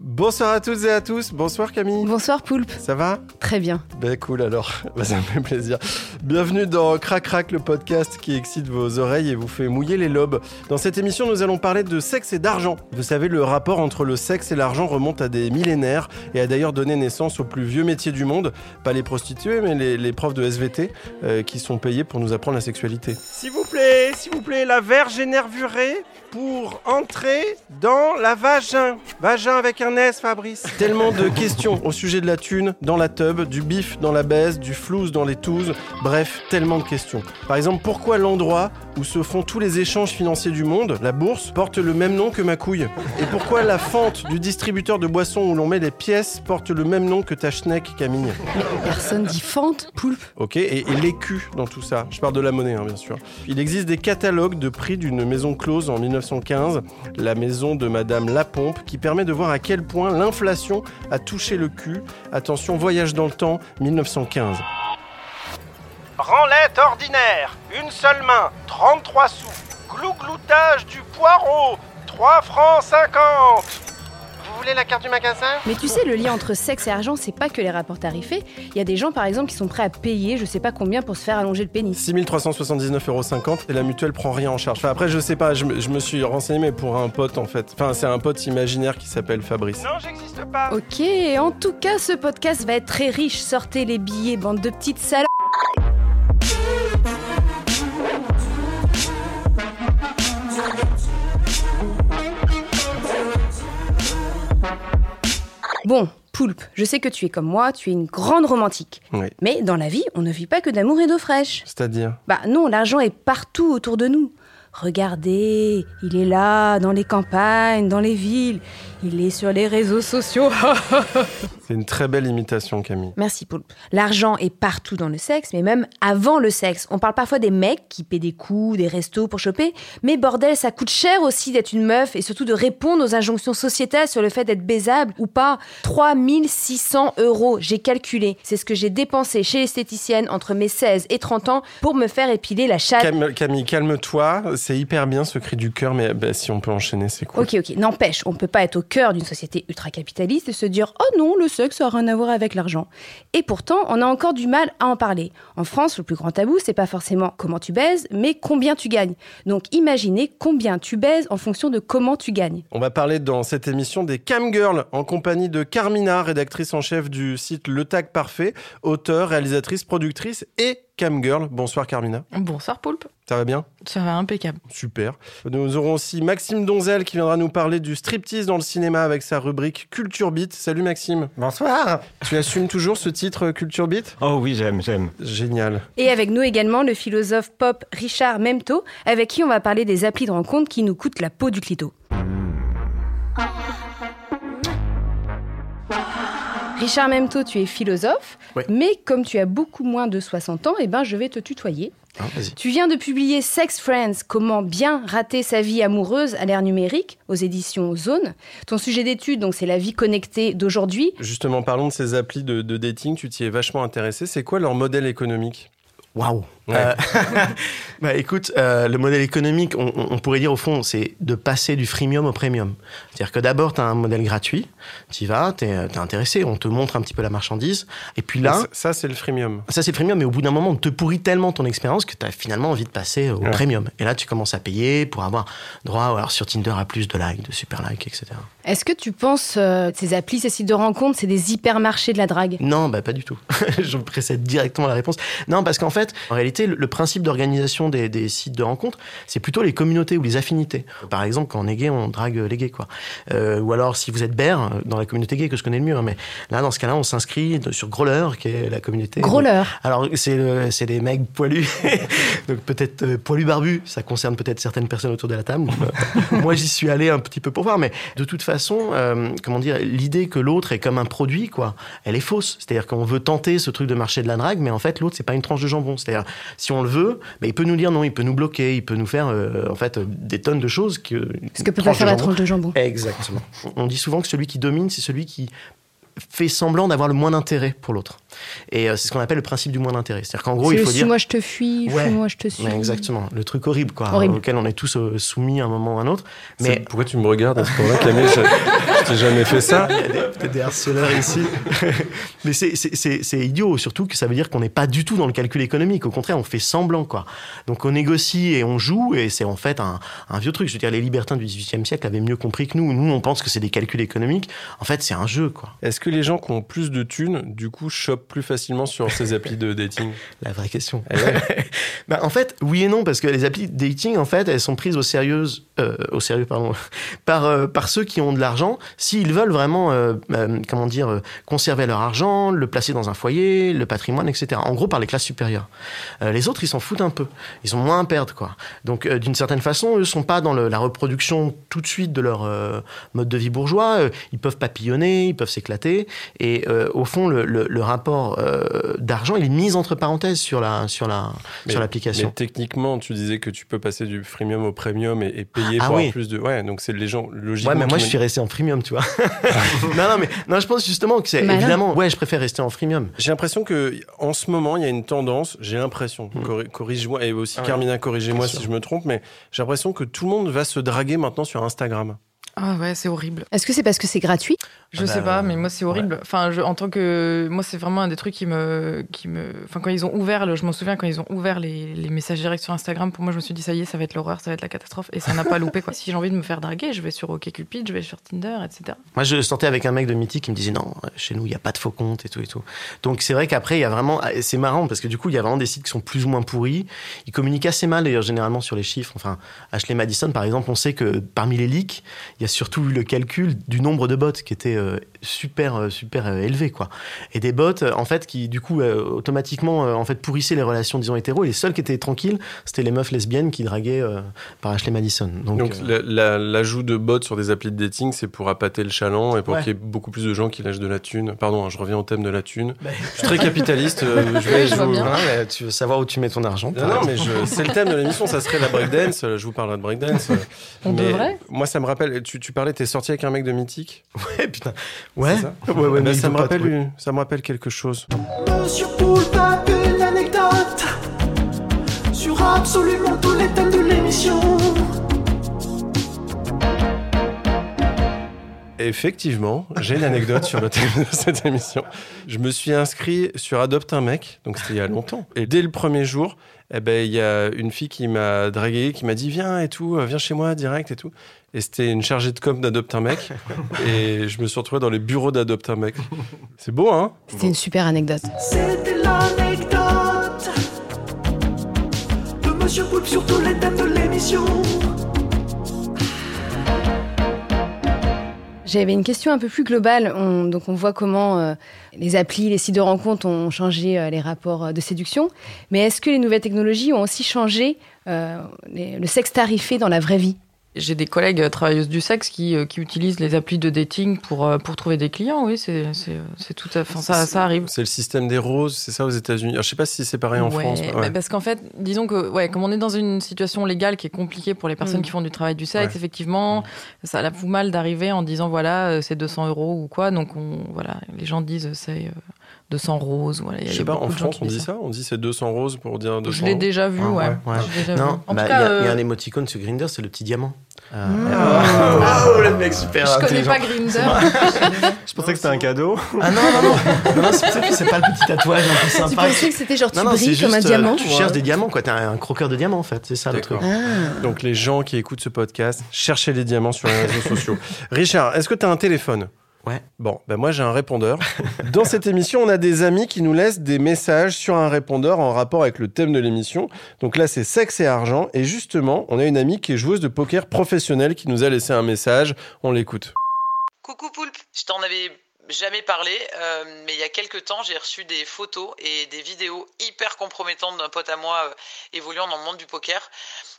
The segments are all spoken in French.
Bonsoir à toutes et à tous, bonsoir Camille. Bonsoir Poulpe. Ça va ? Très bien. Ben cool alors, ben, ça me fait plaisir. Bienvenue dans Crac Crac, le podcast qui excite vos oreilles et vous fait mouiller les lobes. Dans cette émission, nous allons parler de sexe et d'argent. Vous savez, le rapport entre le sexe et l'argent remonte à des millénaires et a d'ailleurs donné naissance aux plus vieux métiers du monde. Pas les prostituées, mais les profs de SVT qui sont payés pour nous apprendre la sexualité. S'il vous plaît, la verge énervurée pour entrer dans la vagin. Vagin avec un S, Fabrice. Tellement de questions au sujet de la thune, dans la teub, du bif dans la baise, du flouze dans les touzes, bref, tellement de questions. Par exemple, pourquoi l'endroit où se font tous les échanges financiers du monde, la bourse, porte le même nom que ma couille ? Et pourquoi la fente du distributeur de boissons où l'on met les pièces porte le même nom que ta schneck, Camille ? Personne dit fente, Poulpe. Ok, et l'écu dans tout ça. Je parle de la monnaie, hein, bien sûr. Il existe des catalogues de prix d'une maison close en 1915, la maison de Madame Lapompe, qui permet de voir à quel point l'inflation a touché le cul. Attention, voyage dans le temps, 1915. Branlette ordinaire, une seule main, 33 sous. Glougloutage du poireau, 3,50 francs. Vous voulez la carte du magasin ? Mais tu sais, le lien entre sexe et argent, c'est pas que les rapports tarifés. Il y a des gens, par exemple, qui sont prêts à payer je sais pas combien pour se faire allonger le pénis. 6 379,50 € et la mutuelle prend rien en charge. Enfin, après, je sais pas, je me suis renseigné, mais pour un pote, en fait. Enfin, c'est un pote imaginaire qui s'appelle Fabrice. Non, j'existe pas. Ok, en tout cas, ce podcast va être très riche. Sortez les billets, bande de petites salades. Bon, Poulpe, je sais que tu es comme moi, tu es une grande romantique. Oui. Mais dans la vie, on ne vit pas que d'amour et d'eau fraîche. C'est-à-dire ? Bah non, l'argent est partout autour de nous. Regardez, il est là, dans les campagnes, dans les villes, il est sur les réseaux sociaux. C'est une très belle imitation, Camille. Merci, Poulpe. L'argent est partout dans le sexe, mais même avant le sexe. On parle parfois des mecs qui paient des coups, des restos pour choper, mais bordel, ça coûte cher aussi d'être une meuf et surtout de répondre aux injonctions sociétales sur le fait d'être baisable ou pas. 3 600 €, j'ai calculé. C'est ce que j'ai dépensé chez l'esthéticienne entre mes 16 et 30 ans pour me faire épiler la chatte. Camille, calme-toi. C'est hyper bien ce cri du cœur, mais bah, si on peut enchaîner, c'est cool. Ok, n'empêche, on ne peut pas être au cœur d'une société ultra-capitaliste et se dire « Oh non, le sexe n'a rien à voir avec l'argent ». Et pourtant, on a encore du mal à en parler. En France, le plus grand tabou, c'est pas forcément comment tu baises, mais combien tu gagnes. Donc imaginez combien tu baises en fonction de comment tu gagnes. On va parler dans cette émission des camgirls, en compagnie de Carmina, rédactrice en chef du site Le Tag Parfait, auteure, réalisatrice, productrice et camgirl. Bonsoir Carmina. Bonsoir Poulpe. Ça va bien ? Ça va impeccable. Super. Nous aurons aussi Maxime Donzel qui viendra nous parler du striptease dans le cinéma avec sa rubrique Culturebite. Salut Maxime. Bonsoir. Tu assumes toujours ce titre Culturebite ? Oh oui, j'aime. Génial. Et avec nous également le philosophe pop Richard Mémeteau avec qui on va parler des applis de rencontre qui nous coûtent la peau du clito. Richard Mémeteau, tu es philosophe, oui. Mais comme tu as beaucoup moins de 60 ans, eh ben, je vais te tutoyer. Oh, vas-y. Tu viens de publier Sex Friends, comment bien rater sa vie amoureuse à l'ère numérique, aux éditions Zone. Ton sujet d'étude, donc, c'est la vie connectée d'aujourd'hui. Justement, parlons de ces applis de dating, tu t'y es vachement intéressé. C'est quoi leur modèle économique ? Waouh. Ouais. Bah écoute, le modèle économique, on pourrait dire au fond, c'est de passer du freemium au premium. C'est-à-dire que d'abord, tu as un modèle gratuit, tu y vas, tu es intéressé, on te montre un petit peu la marchandise, et puis là... Ça, c'est le freemium. Ça, c'est le freemium, mais au bout d'un moment, on te pourrit tellement ton expérience que tu as finalement envie de passer au premium. Et là, tu commences à payer pour avoir droit, alors sur Tinder, à plus de likes, de super likes, etc. Est-ce que tu penses ces applis, ces sites de rencontres, c'est des hypermarchés de la drague ? Non, bah pas du tout. Je précède directement la réponse. Non, parce qu'en fait, en réalité, réalité, le principe d'organisation des sites de rencontres, c'est plutôt les communautés ou les affinités. Par exemple, quand on est gay, on drague les gays, quoi. Ou alors, si vous êtes bert, dans la communauté gay que je connais le mieux, hein, mais là, dans ce cas-là, on s'inscrit sur Growlr, qui est la communauté. Growlr. Alors, c'est des mecs poilus, donc peut-être poilus barbus, ça concerne peut-être certaines personnes autour de la table. Moi, j'y suis allé un petit peu pour voir, mais de toute façon, comment dire, l'idée que l'autre est comme un produit, quoi, elle est fausse. C'est-à-dire qu'on veut tenter ce truc de marché de la drague, mais en fait, l'autre, c'est pas une tranche de jambon. C'est-à-dire, si on le veut, bah, il peut nous dire non, il peut nous bloquer, il peut nous faire en fait des tonnes de choses. Ce que peut pas faire la tranche de jambon. Exactement. On dit souvent que celui qui domine, c'est celui qui fait semblant d'avoir le moins d'intérêt pour l'autre. Et c'est ce qu'on appelle le principe du moins d'intérêt. C'est-à-dire qu'en gros, il faut dire... moi je te fuis, ouais, moi je te suis. Ouais, exactement. Le truc horrible, quoi, auquel on est tous soumis à un moment ou à un autre. Mais... pourquoi tu me regardes à ce moment-là, Camille? Je t'ai jamais fait ça. Il y a peut-être des harceleurs ici. Mais c'est idiot, surtout que ça veut dire qu'on n'est pas du tout dans le calcul économique. Au contraire, on fait semblant, quoi. Donc on négocie et on joue, et c'est en fait un vieux truc. Je veux dire, les libertins du XVIIIe siècle avaient mieux compris que nous. Nous, on pense que c'est des calculs économiques. En fait, c'est un jeu, quoi. Est-ce que les gens qui ont plus de thunes, du coup, chopent plus facilement sur ces applis de dating? La vraie question. Bah, en fait, oui et non, parce que les applis de dating, en fait, elles sont prises au sérieux, par ceux qui ont de l'argent, s'ils veulent vraiment, comment dire, conserver leur argent, le placer dans un foyer, le patrimoine, etc. En gros, par les classes supérieures. Les autres, ils s'en foutent un peu. Ils ont moins à perdre, quoi. Donc, d'une certaine façon, eux ne sont pas dans la reproduction tout de suite de leur mode de vie bourgeois. Ils peuvent papillonner, ils peuvent s'éclater. Et au fond, le rapport d'argent, il est mis entre parenthèses sur l'application. Mais techniquement, tu disais que tu peux passer du freemium au premium et payer pour avoir plus de... Ouais, donc c'est les gens logiquement... Ouais, mais moi, je suis resté en freemium, tu vois. Non, je pense justement que c'est... Malin. Évidemment, ouais, je préfère rester en freemium. J'ai l'impression qu'en ce moment, il y a une tendance, corrige-moi, et aussi Carmina, corrigez-moi si je me trompe, mais j'ai l'impression que tout le monde va se draguer maintenant sur Instagram. Ah ouais, c'est horrible. Est-ce que c'est parce que c'est gratuit? Je sais pas, mais moi c'est horrible. Ouais. Enfin, moi c'est vraiment un des trucs qui me, enfin quand ils ont ouvert, je m'en souviens quand ils ont ouvert les messages directs sur Instagram, pour moi je me suis dit ça y est, ça va être l'horreur, ça va être la catastrophe, et ça n'a pas loupé, quoi. Si j'ai envie de me faire draguer, je vais sur OkCupid, je vais sur Tinder, etc. Moi je sortais avec un mec de Mythique qui me disait non, chez nous il y a pas de faux comptes et tout et tout. Donc c'est vrai qu'après il y a vraiment, c'est marrant parce que du coup il y a vraiment des sites qui sont plus ou moins pourris. Ils communiquent assez mal d'ailleurs généralement sur les chiffres. Enfin, Ashley Madison par exemple, on sait que parmi les leaks, il y a surtout eu le calcul du nombre de bots qui était super élevé, quoi. Et des bots en fait qui du coup automatiquement en fait pourrissaient les relations disons hétéro, et les seuls qui étaient tranquilles c'était les meufs lesbiennes qui draguaient par Ashley Madison. Donc l'ajout de bots sur des applis de dating, c'est pour appâter le chaland et pour qu'il y ait beaucoup plus de gens qui lâchent de la thune. Pardon, je reviens au thème de la thune. Je suis très capitaliste. Tu veux savoir où tu mets ton argent? Non, mais c'est le thème de l'émission, ça serait la breakdance. Je vous parle de breakdance. Moi ça me rappelle, tu parlais, t'es sorti avec un mec de Mythique. Ouais, putain. Ouais, ouais, mais ça me rappelle quelque chose. Monsieur Poulpe a une anecdote sur absolument tous les thèmes de l'émission. Effectivement, j'ai une anecdote sur le thème de cette émission. Je me suis inscrit sur Adopte un mec, donc c'était il y a longtemps. Et dès le premier jour, il y a une fille qui m'a dragué, qui m'a dit viens et tout, viens chez moi direct et tout. Et c'était une chargée de com d'Adopte un mec. Et je me suis retrouvé dans les bureaux d'Adopte un mec. C'est beau, hein? C'était une super anecdote. C'était l'anecdote de Monsieur Poulpe sur tous les thèmes de l'émission. J'avais une question un peu plus globale. Donc on voit comment les applis, les sites de rencontres ont changé les rapports de séduction. Mais est-ce que les nouvelles technologies ont aussi changé le sexe tarifé dans la vraie vie? J'ai des collègues travailleuses du sexe qui utilisent les applis de dating pour trouver des clients. Oui, c'est tout à fait, ça arrive. C'est le système des roses, c'est ça aux États-Unis. Alors, je sais pas si c'est pareil en France. Ouais. Bah parce qu'en fait, disons que comme on est dans une situation légale qui est compliquée pour les personnes qui font du travail du sexe, effectivement, ça la fout mal d'arriver en disant voilà, c'est 200 € ou quoi. Donc les gens disent c'est 200 roses. Voilà. Je sais pas, en France, on dit ça. On dit c'est 200 roses pour dire 200 euros. Je l'ai déjà vu, Non, il y a un émoticône sur Grindr, c'est le petit diamant. Le mec super intelligent. Je connais pas Grindr. Je pensais que c'était un cadeau. Ah non, c'est pas le petit tatouage un peu sympa. Tu pensais que c'était genre tu brilles comme un diamant. Tu cherches des diamants, quoi. T'es un croqueur de diamants en fait, c'est ça le truc. Donc les gens qui écoutent ce podcast, cherchez les diamants sur les réseaux sociaux. Richard, est-ce que t'as un téléphone? Ouais. Bon, ben moi j'ai un répondeur. Dans cette émission, on a des amis qui nous laissent des messages sur un répondeur en rapport avec le thème de l'émission. Donc là, c'est sexe et argent. Et justement, on a une amie qui est joueuse de poker professionnelle qui nous a laissé un message. On l'écoute. Coucou Poulpe, je t'en avais jamais parlé, mais il y a quelques temps, j'ai reçu des photos et des vidéos hyper compromettantes d'un pote à moi évoluant dans le monde du poker.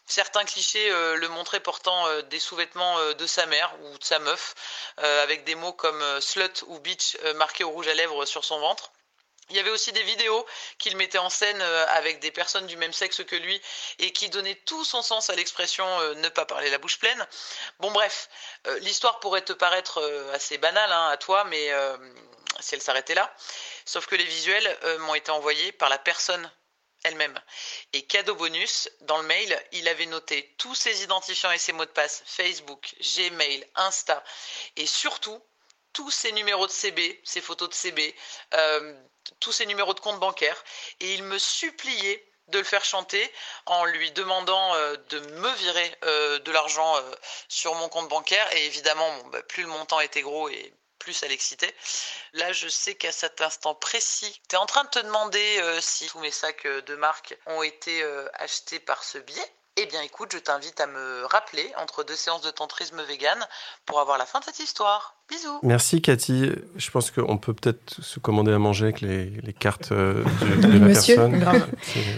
Certains clichés le montraient portant des sous-vêtements de sa mère ou de sa meuf, avec des mots comme slut ou bitch marqués au rouge à lèvres sur son ventre. Il y avait aussi des vidéos qu'il mettait en scène avec des personnes du même sexe que lui et qui donnaient tout son sens à l'expression « ne pas parler la bouche pleine ». Bon bref, l'histoire pourrait te paraître assez banale hein, à toi, mais si elle s'arrêtait là. Sauf que les visuels m'ont été envoyés par la personne elle-même. Et cadeau bonus, dans le mail, il avait noté tous ses identifiants et ses mots de passe Facebook, Gmail, Insta et surtout tous ses numéros de CB, ses photos de CB, tous ses numéros de compte bancaire. Et il me suppliait de le faire chanter en lui demandant de me virer de l'argent sur mon compte bancaire. Et évidemment, plus le montant était gros et plus ça l'excitait. Là, je sais qu'à cet instant précis, tu es en train de te demander si tous mes sacs de marque ont été achetés par ce biais. Eh bien, écoute, je t'invite à me rappeler entre deux séances de tantrisme vegan pour avoir la fin de cette histoire. Bisous. Merci, Cathy. Je pense qu'on peut peut-être se commander à manger avec les cartes de la monsieur, personne. Grave.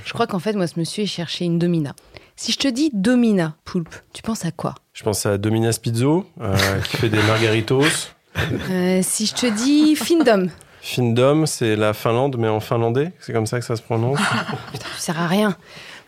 Je crois qu'en fait, moi, ce monsieur, il cherchait une domina. Si je te dis domina, Poulpe, tu penses à quoi ? Je pense à Domina Spizzo, qui fait des margaritos. Si je te dis Findom. Findom, c'est la Finlande, mais en finlandais. C'est comme ça que ça se prononce. Putain, ça sert à rien.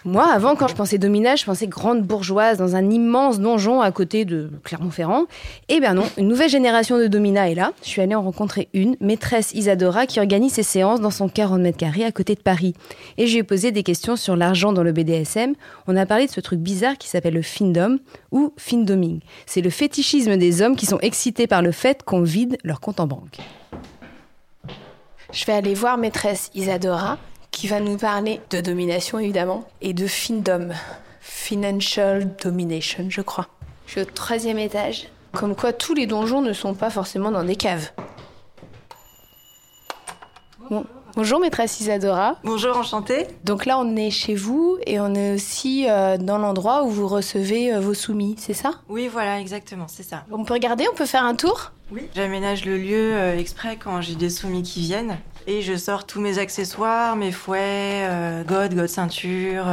Moi, avant, quand je pensais domina, je pensais grande bourgeoise dans un immense donjon à côté de Clermont-Ferrand. Eh ben non, une nouvelle génération de domina est là. Je suis allée en rencontrer une, maîtresse Isadora, qui organise ses séances dans son 40 mètres carrés à côté de Paris. Et je lui ai posé des questions sur l'argent dans le BDSM. On a parlé de ce truc bizarre qui s'appelle le findom ou findoming. C'est le fétichisme des hommes qui sont excités par le fait qu'on vide leur compte en banque. Je vais aller voir maîtresse Isadora, qui va nous parler de domination, évidemment, et de findom. Financial domination, je crois. Je suis au 3e étage. Comme quoi, tous les donjons ne sont pas forcément dans des caves. Bon. Bonjour, maîtresse Isadora. Bonjour, enchantée. Donc là, on est chez vous et on est aussi dans l'endroit où vous recevez vos soumis, c'est ça ? Oui, voilà, exactement, c'est ça. On peut regarder, on peut faire un tour ? Oui, j'aménage le lieu exprès quand j'ai des soumis qui viennent. Et je sors tous mes accessoires, mes fouets, godes, ceinture,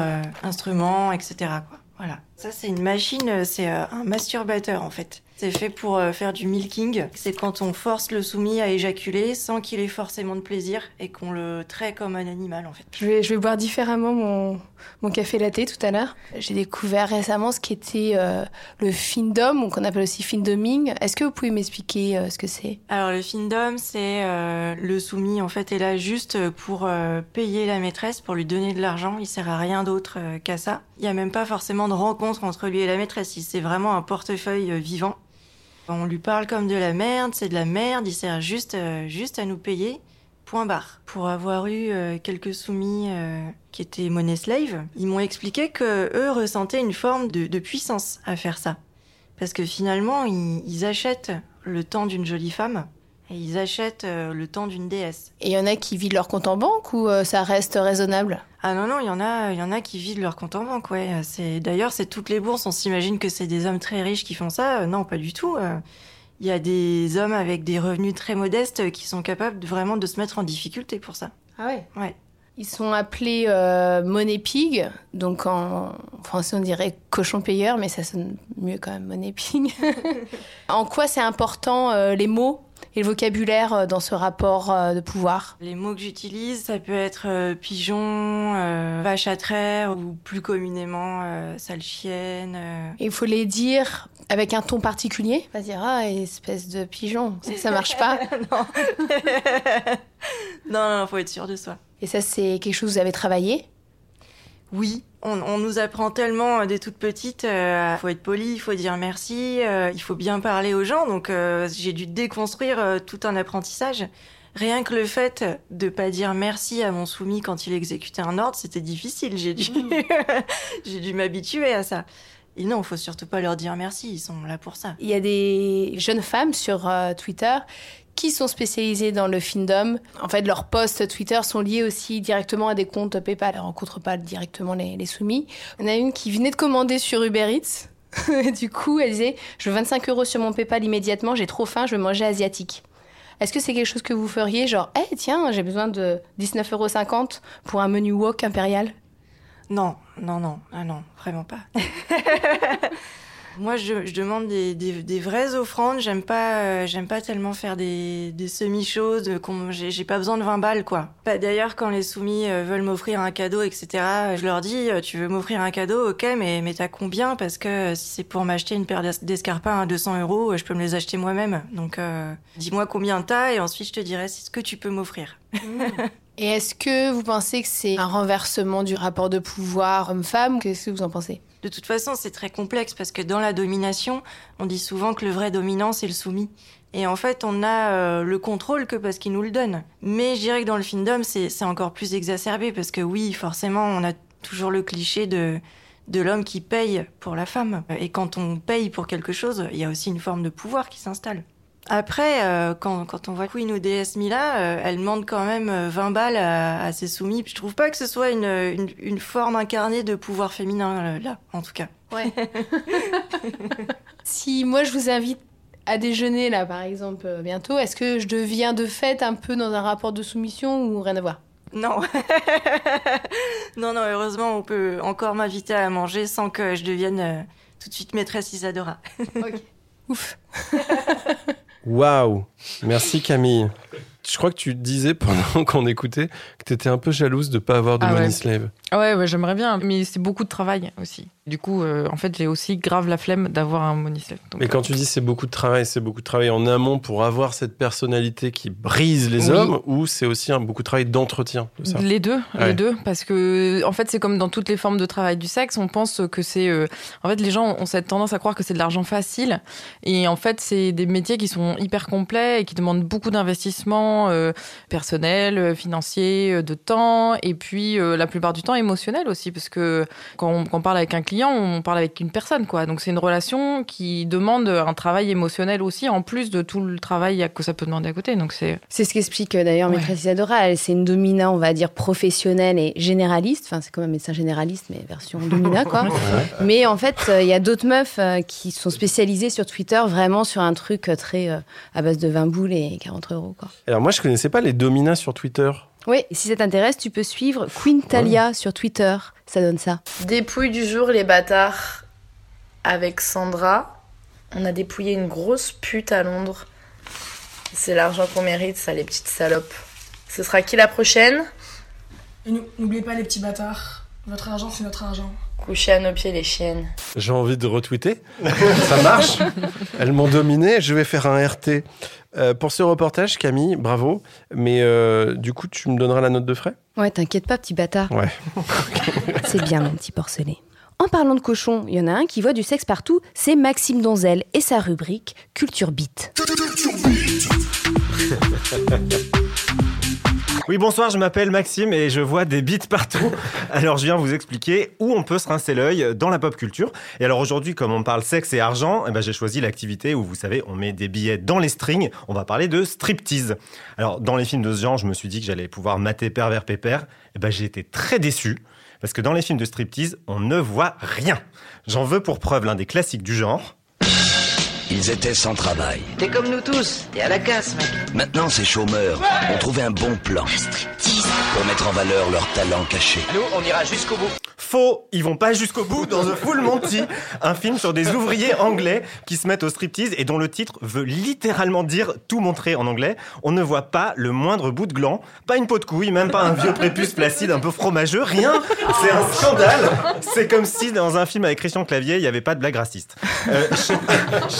instruments, etc. Quoi. Voilà. Ça, c'est une machine, c'est un masturbateur, en fait. C'est fait pour faire du milking. C'est quand on force le soumis à éjaculer sans qu'il ait forcément de plaisir et qu'on le traite comme un animal, en fait. Je vais boire différemment mon café latte tout à l'heure. J'ai découvert récemment ce qu'était le findom, qu'on appelle aussi findoming. Est-ce que vous pouvez m'expliquer ce que c'est ? Alors, le findom, c'est le soumis, en fait, est là juste pour payer la maîtresse, pour lui donner de l'argent. Il sert à rien d'autre qu'à ça. Il n'y a même pas forcément de rencontre entre lui et la maîtresse. C'est vraiment un portefeuille vivant. On lui parle comme de la merde, c'est de la merde, il sert juste à nous payer, point barre. Pour avoir eu quelques soumis qui étaient money slave, ils m'ont expliqué qu'eux ressentaient une forme de puissance à faire ça. Parce que finalement, ils achètent le temps d'une jolie femme et ils achètent le temps d'une déesse. Et il y en a qui vident leur compte en banque ou ça reste raisonnable ? Ah non, il y en a qui vident leur compte en banque, ouais. D'ailleurs, c'est toutes les bourses, on s'imagine que c'est des hommes très riches qui font ça. Non, pas du tout. Il y a des hommes avec des revenus très modestes qui sont capables vraiment de se mettre en difficulté pour ça. Ah ouais ? Ouais. Ils sont appelés money pig, donc en français on dirait cochon payeur, mais ça sonne mieux quand même, money pig. En quoi c'est important les mots ? Et le vocabulaire dans ce rapport de pouvoir ? Les mots que j'utilise, ça peut être pigeon, vache à traire ou plus communément sale chienne. Il faut les dire avec un ton particulier ? Pas dire « ah, espèce de pigeon », ça marche pas. Non, faut être sûr de soi. Et ça, c'est quelque chose que vous avez travaillé ? Oui. On nous apprend tellement dès toutes petites, faut être poli, il faut dire merci, il faut bien parler aux gens, donc j'ai dû déconstruire tout un apprentissage. Rien que le fait de pas dire merci à mon soumis quand il exécutait un ordre, c'était difficile, j'ai dû m'habituer à ça. Et non, faut surtout pas leur dire merci, ils sont là pour ça. Il y a des jeunes femmes sur Twitter qui sont spécialisées dans le findom. En fait, leurs posts Twitter sont liés aussi directement à des comptes PayPal. Elles rencontrent pas directement les soumis. Il y en a une qui venait de commander sur Uber Eats. Du coup, elle disait « Je veux 25 € sur mon PayPal immédiatement, j'ai trop faim, je veux manger asiatique ». Est-ce que c'est quelque chose que vous feriez, genre « Eh, hey, tiens, j'ai besoin de 19,50 € pour un menu wok impérial ». Non, non, non, ah non, vraiment pas. Moi, je demande des vraies offrandes. J'aime pas tellement faire des semi-choses. J'ai pas besoin de 20 balles, quoi. Bah, d'ailleurs, quand les soumis veulent m'offrir un cadeau, etc., je leur dis, tu veux m'offrir un cadeau, ok, mais t'as combien ? Parce que si c'est pour m'acheter une paire d'escarpins à 200 €, je peux me les acheter moi-même. Donc, dis-moi combien t'as et ensuite je te dirai ce que tu peux m'offrir. Et est-ce que vous pensez que c'est un renversement du rapport de pouvoir homme-femme ? Qu'est-ce que vous en pensez ? De toute façon, c'est très complexe parce que dans la domination, on dit souvent que le vrai dominant, c'est le soumis. Et en fait, on a le contrôle que parce qu'il nous le donne. Mais je dirais que dans le findom, c'est encore plus exacerbé parce que oui, forcément, on a toujours le cliché de l'homme qui paye pour la femme. Et quand on paye pour quelque chose, il y a aussi une forme de pouvoir qui s'installe. Après, quand on voit Queen ou déesse Mila, elle demande quand même 20 balles à ses soumis. Je trouve pas que ce soit une forme incarnée de pouvoir féminin, là, en tout cas. Ouais. Si moi, je vous invite à déjeuner, là, par exemple, bientôt, est-ce que je deviens de fait un peu dans un rapport de soumission ou rien à voir ? Non. Non, heureusement, on peut encore m'inviter à manger sans que je devienne tout de suite maîtresse Isadora. Ok. Ouf. Waouh, merci Camille. Je crois que tu disais pendant qu'on écoutait que tu étais un peu jalouse de ne pas avoir de money slave. Ouais, j'aimerais bien, mais c'est beaucoup de travail aussi. Du coup, en fait, j'ai aussi grave la flemme d'avoir un money slave. Donc, mais quand tu dis c'est beaucoup de travail en amont pour avoir cette personnalité qui brise les hommes, ou c'est aussi beaucoup de travail d'entretien de ça ? Les deux, parce que en fait, c'est comme dans toutes les formes de travail du sexe, on pense que c'est... en fait, les gens ont cette tendance à croire que c'est de l'argent facile, et en fait, c'est des métiers qui sont hyper complets et qui demandent beaucoup d'investissement, personnel, financier, de temps, et puis la plupart du temps émotionnel aussi, parce que quand on parle avec un client, on parle avec une personne, quoi. Donc c'est une relation qui demande un travail émotionnel aussi, en plus de tout le travail que ça peut demander à côté. Donc c'est ce qu'explique d'ailleurs maîtresse Isadora. Elle, c'est une domina, on va dire, professionnelle et généraliste. Enfin, c'est quand même médecin généraliste, mais version domina, quoi. Mais en fait, il y a d'autres meufs qui sont spécialisées sur Twitter, vraiment sur un truc très à base de 20 boules et 40 €, quoi. Alors moi, je connaissais pas les dominas sur Twitter. Oui, si ça t'intéresse, tu peux suivre Quintalia sur Twitter. Ça donne ça. Dépouille du jour, les bâtards. Avec Sandra, on a dépouillé une grosse pute à Londres. C'est l'argent qu'on mérite, ça, les petites salopes. Ce sera qui la prochaine ? Et n'oubliez pas les petits bâtards. Votre argent, c'est notre argent. Coucher à nos pieds, les chiennes. J'ai envie de retweeter. Ça marche. Elles m'ont dominé, je vais faire un RT. Pour ce reportage, Camille, bravo. Mais du coup, tu me donneras la note de frais ? Ouais, t'inquiète pas, petit bâtard. Ouais. C'est bien, mon petit porcelet. En parlant de cochon, il y en a un qui voit du sexe partout, c'est Maxime Donzel et sa rubrique Culture Beat. Culture Beat. Oui, bonsoir, je m'appelle Maxime et je vois des beats partout. Alors, je viens vous expliquer où on peut se rincer l'œil dans la pop culture. Et alors, aujourd'hui, comme on parle sexe et argent, eh ben, j'ai choisi l'activité où, vous savez, on met des billets dans les strings. On va parler de striptease. Alors, dans les films de ce genre, je me suis dit que j'allais pouvoir mater Pervers Pépère. Eh ben, j'ai été très déçu. Parce que dans les films de striptease, on ne voit rien. J'en veux pour preuve l'un des classiques du genre. Ils étaient sans travail. T'es comme nous tous, t'es à la casse, mec. Maintenant, ces chômeurs ont trouvé un bon plan. Striptease. Pour mettre en valeur leur talent caché. Nous, on ira jusqu'au bout. Faux, ils vont pas jusqu'au bout dans The Full Monty, un film sur des ouvriers anglais qui se mettent au striptease et dont le titre veut littéralement dire tout montrer en anglais. On ne voit pas le moindre bout de gland, pas une peau de couille, même pas un vieux prépuce placide un peu fromageux, rien. C'est un scandale. C'est comme si dans un film avec Christian Clavier, il n'y avait pas de blague raciste.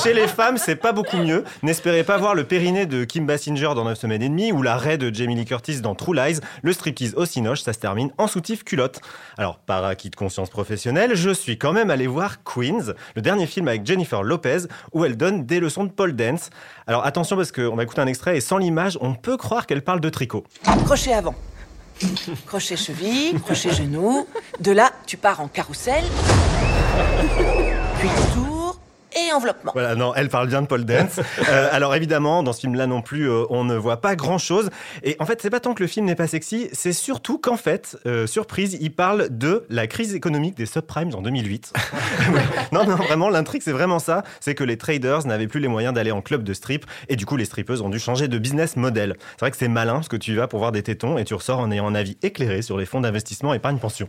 Chez les femmes, c'est pas beaucoup mieux. N'espérez pas voir le périnée de Kim Basinger dans 9 semaines et demie ou l'arrêt de Jamie Lee Curtis dans True Lies. Le striptease au cinoche, ça se termine en soutif culotte. Alors, par acquis de conscience professionnelle, je suis quand même allé voir Queens, le dernier film avec Jennifer Lopez, où elle donne des leçons de pole dance. Alors, attention, parce qu'on va écouter un extrait et sans l'image, on peut croire qu'elle parle de tricot. Crochet avant. Crochet cheville, crochet genou. De là, tu pars en carrousel. puis tour et enveloppement. Voilà, non, elle parle bien de pole dance. Alors évidemment, dans ce film-là non plus, on ne voit pas grand-chose. Et en fait, c'est pas tant que le film n'est pas sexy, c'est surtout qu'en fait, surprise, il parle de la crise économique des subprimes en 2008. Non, non, vraiment, l'intrigue, c'est vraiment ça. C'est que les traders n'avaient plus les moyens d'aller en club de strip et du coup, les stripeuses ont dû changer de business model. C'est vrai que c'est malin parce que tu y vas pour voir des tétons et tu ressors en ayant un avis éclairé sur les fonds d'investissement épargne-pension.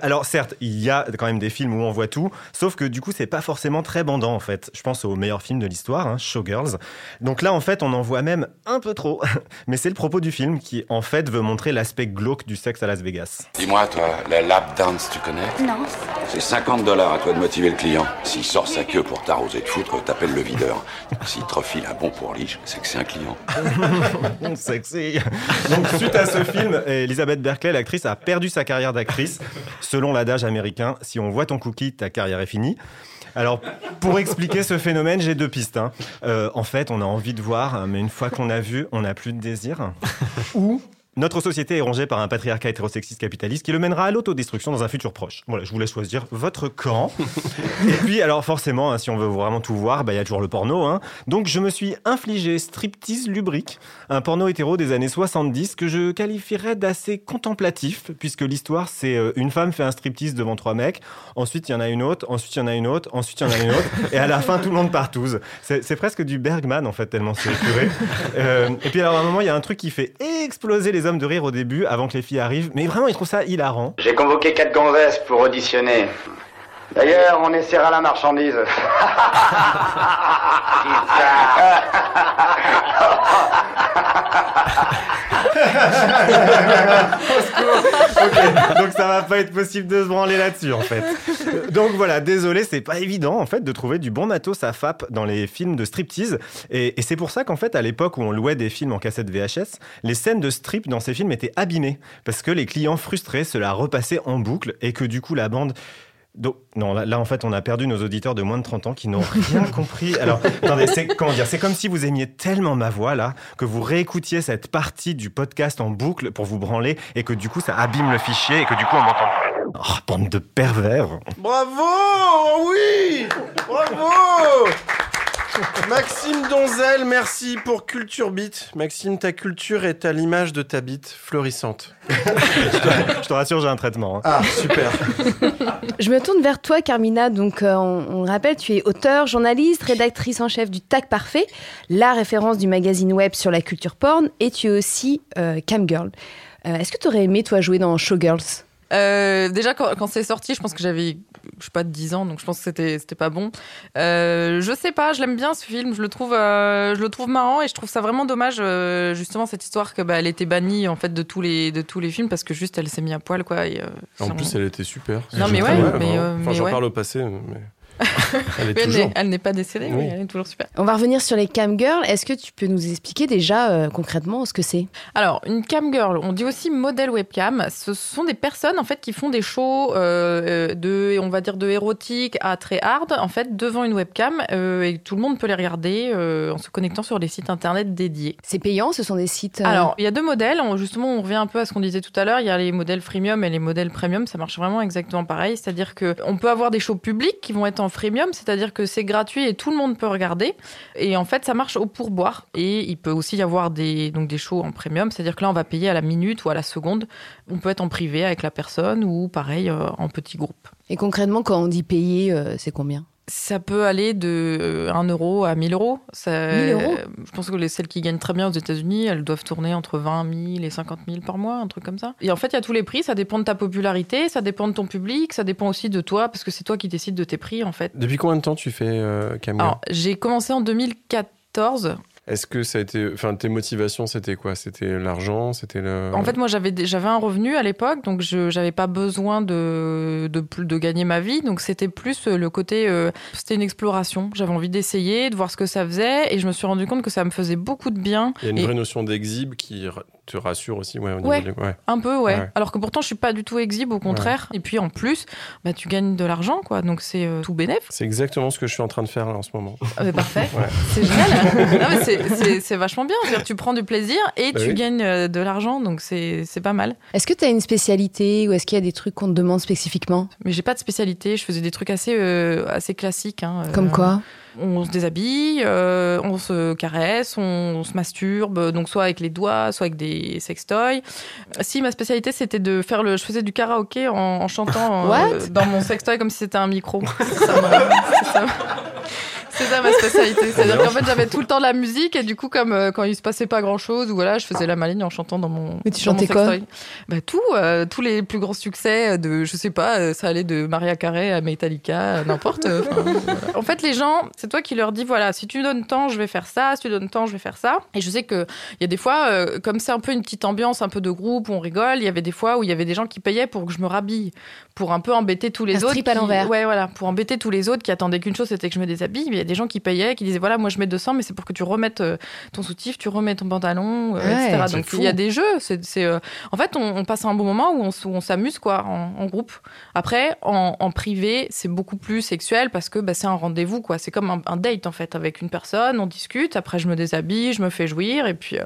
Alors certes, il y a quand même des films où on voit tout, sauf que du coup, c'est pas forcément très bandant en fait. Je pense au meilleur film de l'histoire, hein, Showgirls. Donc là en fait on en voit même un peu trop. Mais c'est le propos du film qui en fait veut montrer l'aspect glauque du sexe à Las Vegas. Dis-moi toi, la lap dance tu connais ? Non. C'est $50 à toi de motiver le client. S'il sort sa queue pour t'arroser de foutre, t'appelles le videur. S'il te refile un bon pourliche, c'est que c'est un client. Sexy. Donc suite à ce film, Elizabeth Berkley, l'actrice, a perdu sa carrière d'actrice. Selon l'adage américain, si on voit ton cookie, ta carrière est finie. Alors, pour expliquer ce phénomène, j'ai deux pistes. Hein. En fait, on a envie de voir, mais une fois qu'on a vu, on n'a plus de désir. Ou notre société est rongée par un patriarcat hétérosexiste capitaliste qui le mènera à l'autodestruction dans un futur proche. Voilà, je vous laisse choisir votre camp. Et puis, alors forcément, hein, si on veut vraiment tout voir, bah, y a toujours le porno. Hein. Donc, je me suis infligé Striptease lubrique, un porno hétéro des années 70 que je qualifierais d'assez contemplatif, puisque l'histoire, c'est une femme fait un striptease devant trois mecs, ensuite il y en a une autre, ensuite il y en a une autre, ensuite il y en a une autre, et à la fin, tout le monde partouze. C'est presque du Bergman, en fait, tellement c'est curé. Et puis, alors, à un moment, il y a un truc qui fait exploser les hommes de rire au début, avant que les filles arrivent, mais vraiment ils trouvent ça hilarant. J'ai convoqué 4 gonzesses pour auditionner. D'ailleurs, on essaiera la marchandise. Okay. Donc ça va pas être possible de se branler là-dessus en fait. Donc voilà, désolé, c'est pas évident en fait de trouver du bon matos à FAP dans les films de striptease. Et c'est pour ça qu'en fait à l'époque où on louait des films en cassette VHS, les scènes de strip dans ces films étaient abîmées parce que les clients frustrés se la repassaient en boucle et que du coup la bande... Donc, non, là en fait on a perdu nos auditeurs de moins de 30 ans qui n'ont rien compris. Alors attendez, c'est comme si vous aimiez tellement ma voix là que vous réécoutiez cette partie du podcast en boucle pour vous branler et que du coup ça abîme le fichier et que du coup on m'entend. Oh, bande de pervers. Bravo, oui, bravo Maxime Donzel, merci pour Culture Beat. Maxime, ta culture est à l'image de ta bite florissante. Je te rassure, j'ai un traitement. Hein. Ah, super. Je me tourne vers toi, Carmina. Donc, on rappelle, tu es auteure, journaliste, rédactrice en chef du Tag Parfait, la référence du magazine web sur la culture porn, et tu es aussi camgirl. Est-ce que tu aurais aimé, toi, jouer dans Showgirls ? Déjà quand c'est sorti, je pense que j'avais, je sais pas, 10 ans, donc je pense que c'était pas bon. Je sais pas, je l'aime bien ce film, je le trouve marrant et je trouve ça vraiment dommage justement cette histoire que bah elle était bannie en fait de tous les films parce que juste elle s'est mise à poil quoi. Et, en plus elle était super. Non mais ouais, j'en parle au passé. Mais... elle n'est pas décédée, oui. Mais elle est toujours super. On va revenir sur les camgirls. Est-ce que tu peux nous expliquer déjà concrètement ce que c'est ? Alors, une camgirl, on dit aussi modèle webcam. Ce sont des personnes en fait qui font des shows de érotique à très hard en fait devant une webcam et tout le monde peut les regarder en se connectant sur des sites internet dédiés. C'est payant, ce sont des sites. Alors, il y a deux modèles. Justement, on revient un peu à ce qu'on disait tout à l'heure. Il y a les modèles freemium et les modèles premium. Ça marche vraiment exactement pareil. C'est-à-dire que on peut avoir des shows publics qui vont être en freemium, c'est-à-dire que c'est gratuit et tout le monde peut regarder. Et en fait, ça marche au pourboire. Et il peut aussi y avoir des shows en premium, c'est-à-dire que là, on va payer à la minute ou à la seconde. On peut être en privé avec la personne ou pareil, en petit groupe. Et concrètement, quand on dit payer, c'est combien ? Ça peut aller de 1 euro à 1000 euros. 1000 euros ? Je pense que celles qui gagnent très bien aux États-Unis, elles doivent tourner entre 20 000 et 50 000 par mois, un truc comme ça. Et en fait, il y a tous les prix. Ça dépend de ta popularité, ça dépend de ton public, ça dépend aussi de toi, parce que c'est toi qui décides de tes prix, en fait. Depuis combien de temps tu fais Camille ? Alors, j'ai commencé en 2014. Est-ce que ça a été... Enfin, tes motivations, c'était quoi ? C'était l'argent, c'était le... En fait, moi, j'avais un revenu à l'époque, donc je n'avais pas besoin de gagner ma vie. Donc, c'était plus le côté... c'était une exploration. J'avais envie d'essayer, de voir ce que ça faisait. Et je me suis rendu compte que ça me faisait beaucoup de bien. Il y a une vraie notion d'exhibe qui... te rassure aussi, ouais, au niveau du... ouais, un peu, ouais. Ouais. Alors que pourtant, je suis pas du tout exhibe, au contraire. Ouais. Et puis en plus, bah, tu gagnes de l'argent, quoi. Donc c'est tout bénef. C'est exactement ce que je suis en train de faire là, en ce moment. Ah, mais parfait, ouais. C'est génial. Non, mais c'est vachement bien. C'est-à-dire, tu prends du plaisir et bah tu gagnes de l'argent, donc c'est pas mal. Est-ce que tu as une spécialité ou est-ce qu'il y a des trucs qu'on te demande spécifiquement? Mais j'ai pas de spécialité. Je faisais des trucs assez classiques. Hein. Comme quoi? On se déshabille, on se caresse, on se masturbe, donc soit avec les doigts, soit avec des sextoys. Si, ma spécialité, c'était de faire je faisais du karaoké en chantant dans mon sextoy comme si c'était un micro. C'est ça ma spécialité. C'est-à-dire qu'en fait, j'avais tout le temps de la musique et du coup, comme quand il se passait pas grand-chose, voilà, je faisais la maligne en chantant dans mon sextoy. Mais tu chantais quoi? Bah tout, tous les plus grands succès de, je sais pas, ça allait de Maria Carey à Metallica, n'importe. En fait, les gens, c'est toi qui leur dis, voilà, si tu donnes temps, je vais faire ça, si tu donnes temps, je vais faire ça. Et je sais qu'il y a des fois, comme c'est un peu une petite ambiance, un peu de groupe, où on rigole, il y avait des fois où il y avait des gens qui payaient pour que je me rhabille, pour un peu embêter tous les autres. Un strip à l'envers. Ouais, voilà, pour embêter tous les autres qui attendaient qu'une chose, c'était que je me déshabille. Des gens qui payaient, qui disaient voilà, moi je mets 200, mais c'est pour que tu remettes ton soutif, tu remets ton pantalon, etc. Donc il y a des jeux. En fait, on passe un bon moment où on s'amuse quoi, en groupe. Après, en privé, c'est beaucoup plus sexuel parce que bah, c'est un rendez-vous quoi. C'est comme un date en fait avec une personne, on discute. Après, je me déshabille, je me fais jouir et puis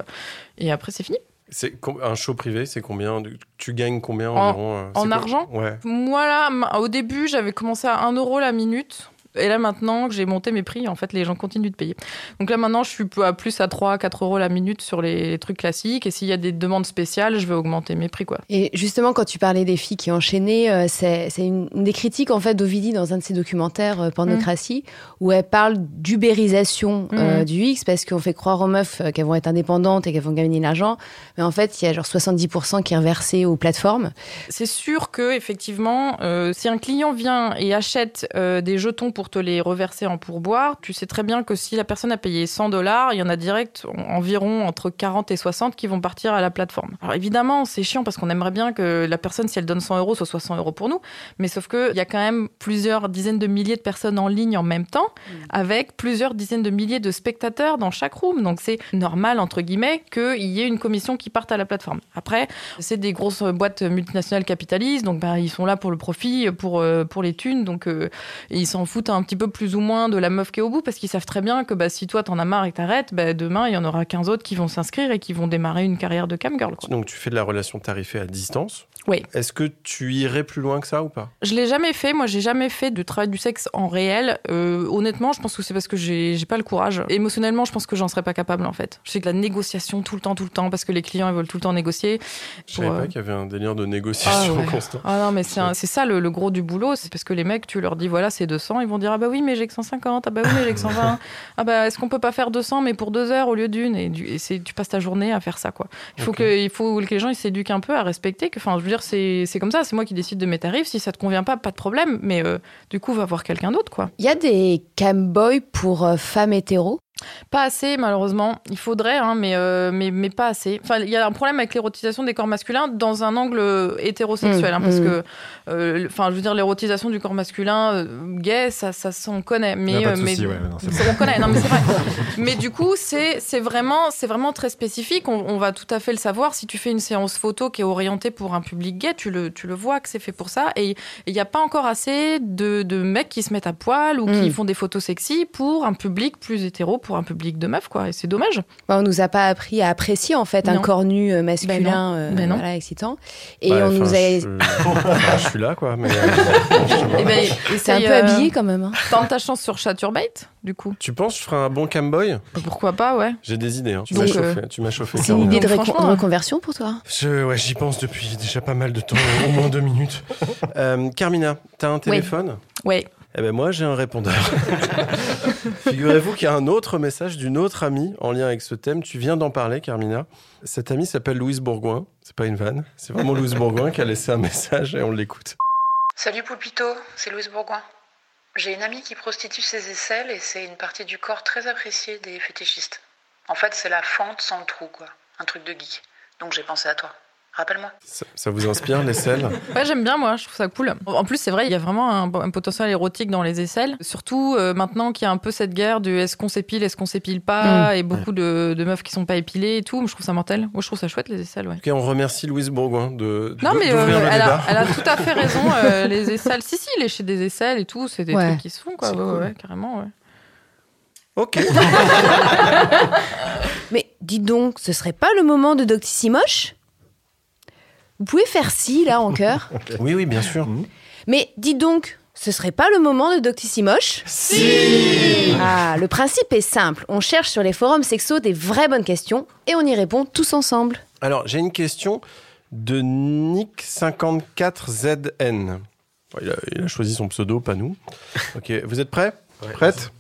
et après c'est fini. C'est un show privé, c'est combien? Tu gagnes combien environ? En argent? Ouais. Moi là, au début, j'avais commencé à 1 € la minute. Et là, maintenant que j'ai monté mes prix, en fait, les gens continuent de payer. Donc là, maintenant, je suis plus à 3-4 € la minute sur les trucs classiques. Et s'il y a des demandes spéciales, je vais augmenter mes prix, quoi. Et justement, quand tu parlais des filles qui enchaînaient, c'est une des critiques, en fait, d'Ovidie dans un de ses documentaires, Pornocratie, où elle parle d'ubérisation du X, parce qu'on fait croire aux meufs qu'elles vont être indépendantes et qu'elles vont gagner de l'argent. Mais en fait, il y a genre 70% qui est reversé aux plateformes. C'est sûr que, effectivement, si un client vient et achète des jetons pour te les reverser en pourboire, tu sais très bien que si la personne a payé 100 $, il y en a direct environ entre 40 et 60 qui vont partir à la plateforme. Alors évidemment, c'est chiant parce qu'on aimerait bien que la personne, si elle donne 100 € soit 100 € pour nous, mais sauf qu'il y a quand même plusieurs dizaines de milliers de personnes en ligne en même temps, avec plusieurs dizaines de milliers de spectateurs dans chaque room. Donc c'est normal, entre guillemets, qu'il y ait une commission qui parte à la plateforme. Après, c'est des grosses boîtes multinationales capitalistes, donc bah, ils sont là pour le profit, pour les thunes, donc ils s'en foutent un petit peu plus ou moins de la meuf qui est au bout parce qu'ils savent très bien que bah, si toi t'en as marre et que t'arrêtes, bah, demain il y en aura 15 autres qui vont s'inscrire et qui vont démarrer une carrière de camgirl. Donc tu fais de la relation tarifée à distance. Oui. Est-ce que tu irais plus loin que ça ou pas? Je l'ai jamais fait. Moi, j'ai jamais fait de travail du sexe en réel. Honnêtement, je pense que c'est parce que j'ai pas le courage. Émotionnellement, je pense que j'en serais pas capable en fait. Je sais que la négociation tout le temps parce que les clients ils veulent tout le temps négocier. Je savais pas qu'il y avait un délire de négociation constant. Ah non, mais c'est ça le gros du boulot, c'est parce que les mecs tu leur dis voilà c'est 200, ils vont dire ah bah oui mais j'ai que 150, ah bah oui mais j'ai que 120, ah bah est-ce qu'on peut pas faire 200 mais pour 2 heures au lieu d'une et tu passes ta journée à faire ça quoi. Il faut que les gens ils s'éduquent un peu à respecter que enfin je veux dire c'est comme ça, c'est moi qui décide de mes tarifs, si ça te convient pas de problème mais du coup va voir quelqu'un d'autre quoi. Il y a des camboys pour femmes hétéros? Pas assez malheureusement, il faudrait hein, mais pas assez. Enfin, il y a un problème avec l'érotisation des corps masculins dans un angle hétérosexuel hein, parce que je veux dire l'érotisation du corps masculin gay ça on connaît mais c'est vrai. Mais du coup, c'est vraiment très spécifique, on va tout à fait le savoir si tu fais une séance photo qui est orientée pour un public gay, tu le vois que c'est fait pour ça et il y a pas encore assez de mecs qui se mettent à poil ou qui font des photos sexy pour un public plus hétéro. Pour un public de meufs, quoi, et c'est dommage. On nous a pas appris à apprécier en fait un corps nu masculin, voilà, excitant. Et on nous a. Je suis là, quoi. Mais et c'est un peu habillé quand même. Hein. Tente ta chance sur Chaturbate, du coup. Tu penses que je ferais un bon camboy? Pourquoi pas, ouais. J'ai des idées. Hein. Tu m'as chauffé. C'est une idée de reconversion pour toi? J'y pense depuis déjà pas mal de temps, au moins 2 minutes. Carmina, t'as un téléphone? Oui. Eh ben moi, j'ai un répondeur. Figurez-vous qu'il y a un autre message d'une autre amie en lien avec ce thème. Tu viens d'en parler, Carmina. Cette amie s'appelle Louise Bourgoin. C'est pas une vanne. C'est vraiment Louise Bourgoin qui a laissé un message et on l'écoute. Salut Poulpito, c'est Louise Bourgoin. J'ai une amie qui prostitue ses aisselles et c'est une partie du corps très appréciée des fétichistes. En fait, c'est la fente sans le trou, quoi. Un truc de geek. Donc j'ai pensé à toi. rappelle-moi. Ça vous inspire, les aisselles? Ouais, j'aime bien, moi, je trouve ça cool. En plus, c'est vrai, il y a vraiment un potentiel érotique dans les aisselles. Surtout maintenant qu'il y a un peu cette guerre du est-ce qu'on s'épile, est-ce qu'on s'épile pas, et beaucoup de meufs qui sont pas épilées et tout. Je trouve ça mortel. Moi, je trouve ça chouette, les aisselles, ouais. Ok, on remercie Louise Bourgoin elle a tout à fait raison, les aisselles. Si, lécher des aisselles et tout, c'est des trucs qui se font, quoi. Ouais, carrément, ouais. Ok. Mais dis donc, ce serait pas le moment de Doctissimoche? Vous pouvez faire si, là, en cœur. Oui, bien sûr. Mais dis donc, ce serait pas le moment de Doctissimoche? Si! Ah, le principe est simple. On cherche sur les forums sexo des vraies bonnes questions et on y répond tous ensemble. Alors, j'ai une question de Nick54ZN. Il a choisi son pseudo, pas nous. Ok, vous êtes prêts? Prête?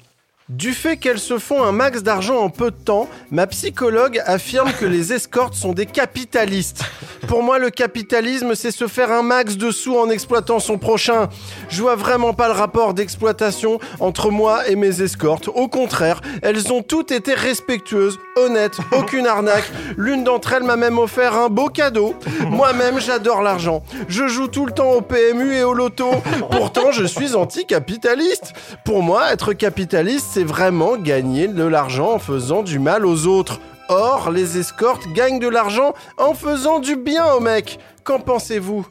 Du fait qu'elles se font un max d'argent en peu de temps, ma psychologue affirme que les escortes sont des capitalistes. Pour moi, le capitalisme, c'est se faire un max de sous en exploitant son prochain. Je vois vraiment pas le rapport d'exploitation entre moi et mes escortes. Au contraire, elles ont toutes été respectueuses, honnêtes, aucune arnaque. L'une d'entre elles m'a même offert un beau cadeau. Moi-même, j'adore l'argent. Je joue tout le temps au PMU et au loto. Pourtant, je suis anti-capitaliste. Pour moi, être capitaliste, c'est vraiment gagner de l'argent en faisant du mal aux autres. Or, les escortes gagnent de l'argent en faisant du bien aux mecs. Qu'en pensez-vous?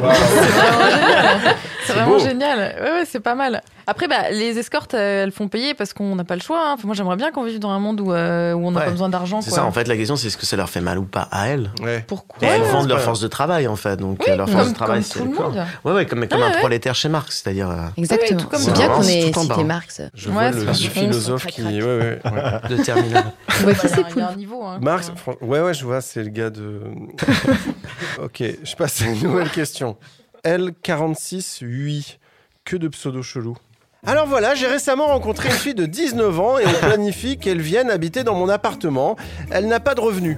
Wow. C'est vraiment génial. Ouais, c'est pas mal. Après, les escortes, elles font payer parce qu'on n'a pas le choix. Hein. Enfin, moi, j'aimerais bien qu'on vive dans un monde où on n'a pas besoin d'argent. C'est quoi. Ça, en fait, la question, c'est est-ce que ça leur fait mal ou pas à elles? Pourquoi? Et elles vendent leur force de travail, en fait. Donc, leur force de travail, c'est le corps. Ouais, comme un prolétaire chez Marx, c'est-à-dire. Exactement. Ouais, c'est bien qu'on ait cité Marx. Je vois le philosophe qui. De Terminal. Il y a un niveau. Marx, ouais, je vois, c'est le gars de. Ok, je passe à une nouvelle question. L46-8. Que de pseudos chelous. Alors voilà, j'ai récemment rencontré une fille de 19 ans et on planifie qu'elle vienne habiter dans mon appartement. Elle n'a pas de revenus.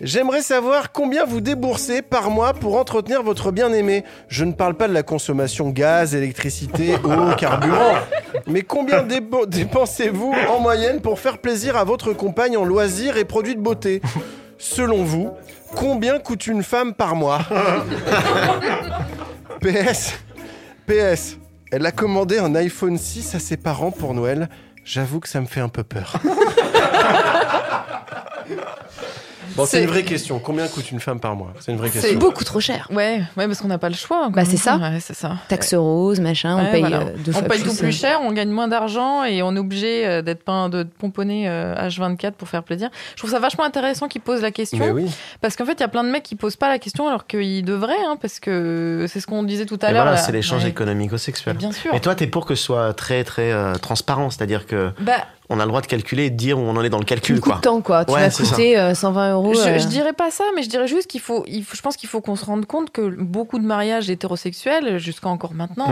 J'aimerais savoir combien vous déboursez par mois pour entretenir votre bien-aimé. Je ne parle pas de la consommation gaz, électricité, eau, carburant. Mais combien dépensez-vous en moyenne pour faire plaisir à votre compagne en loisirs et produits de beauté? Selon vous, combien coûte une femme par mois? PS, elle a commandé un iPhone 6 à ses parents pour Noël. J'avoue que ça me fait un peu peur. Bon, c'est une vraie question. Combien coûte une femme par mois? C'est une vraie question. C'est beaucoup trop cher. Ouais, parce qu'on n'a pas le choix. Bah, c'est ça. Taxe rose, machin, on paye deux fois plus. On paye tout plus cher, on gagne moins d'argent et on est obligé de pomponner H24 pour faire plaisir. Je trouve ça vachement intéressant qu'ils posent la question. Mais oui. Parce qu'en fait, il y a plein de mecs qui posent pas la question alors qu'ils devraient, parce que c'est ce qu'on disait tout à l'heure. Voilà, c'est l'échange économico-sexuel. Bien sûr. Et toi, t'es pour que ce soit très, très transparent, c'est-à-dire que. On a le droit de calculer et de dire où on en est dans le calcul. Tout le temps, quoi. Tu vas coûter 120 €. Je dirais pas ça, mais je dirais juste je pense qu'il faut qu'on se rende compte que beaucoup de mariages hétérosexuels, jusqu'à encore maintenant,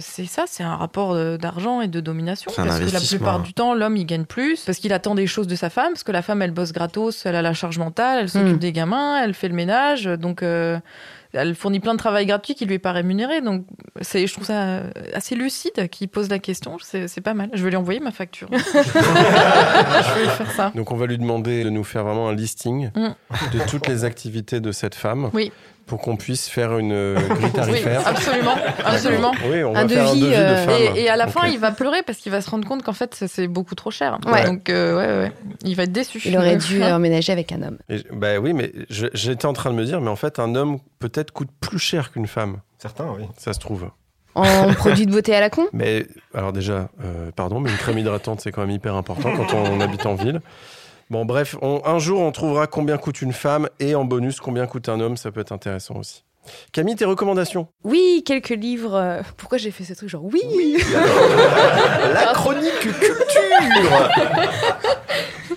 c'est un rapport d'argent et de domination. Parce que la plupart du temps, l'homme, il gagne plus parce qu'il attend des choses de sa femme, parce que la femme, elle bosse gratos, elle a la charge mentale, elle s'occupe des gamins, elle fait le ménage, donc... Elle fournit plein de travail gratuit qui lui est pas rémunéré. Donc, je trouve ça assez lucide qu'il pose la question. C'est pas mal. Je vais lui envoyer ma facture. Je vais lui faire ça. Donc, on va lui demander de nous faire vraiment un listing de toutes les activités de cette femme. Oui. Pour qu'on puisse faire une grille tarifaire. Oui, absolument. Oui, on va faire un devis de femme. Et à la fin, il va pleurer parce qu'il va se rendre compte qu'en fait, c'est beaucoup trop cher. Ouais. Donc, il va être déçu. Il aurait dû emménager avec un homme. Oui, mais j'étais en train de me dire, mais en fait, un homme peut-être coûte plus cher qu'une femme. Certains, oui. Ça se trouve. En produit de beauté à la con? Mais alors déjà, mais une crème hydratante, c'est quand même hyper important quand on habite en ville. Bon, bref, un jour, on trouvera combien coûte une femme et en bonus, combien coûte un homme. Ça peut être intéressant aussi. Camille, tes recommandations? Oui, quelques livres. Pourquoi j'ai fait ce truc genre oui. La chronique culture.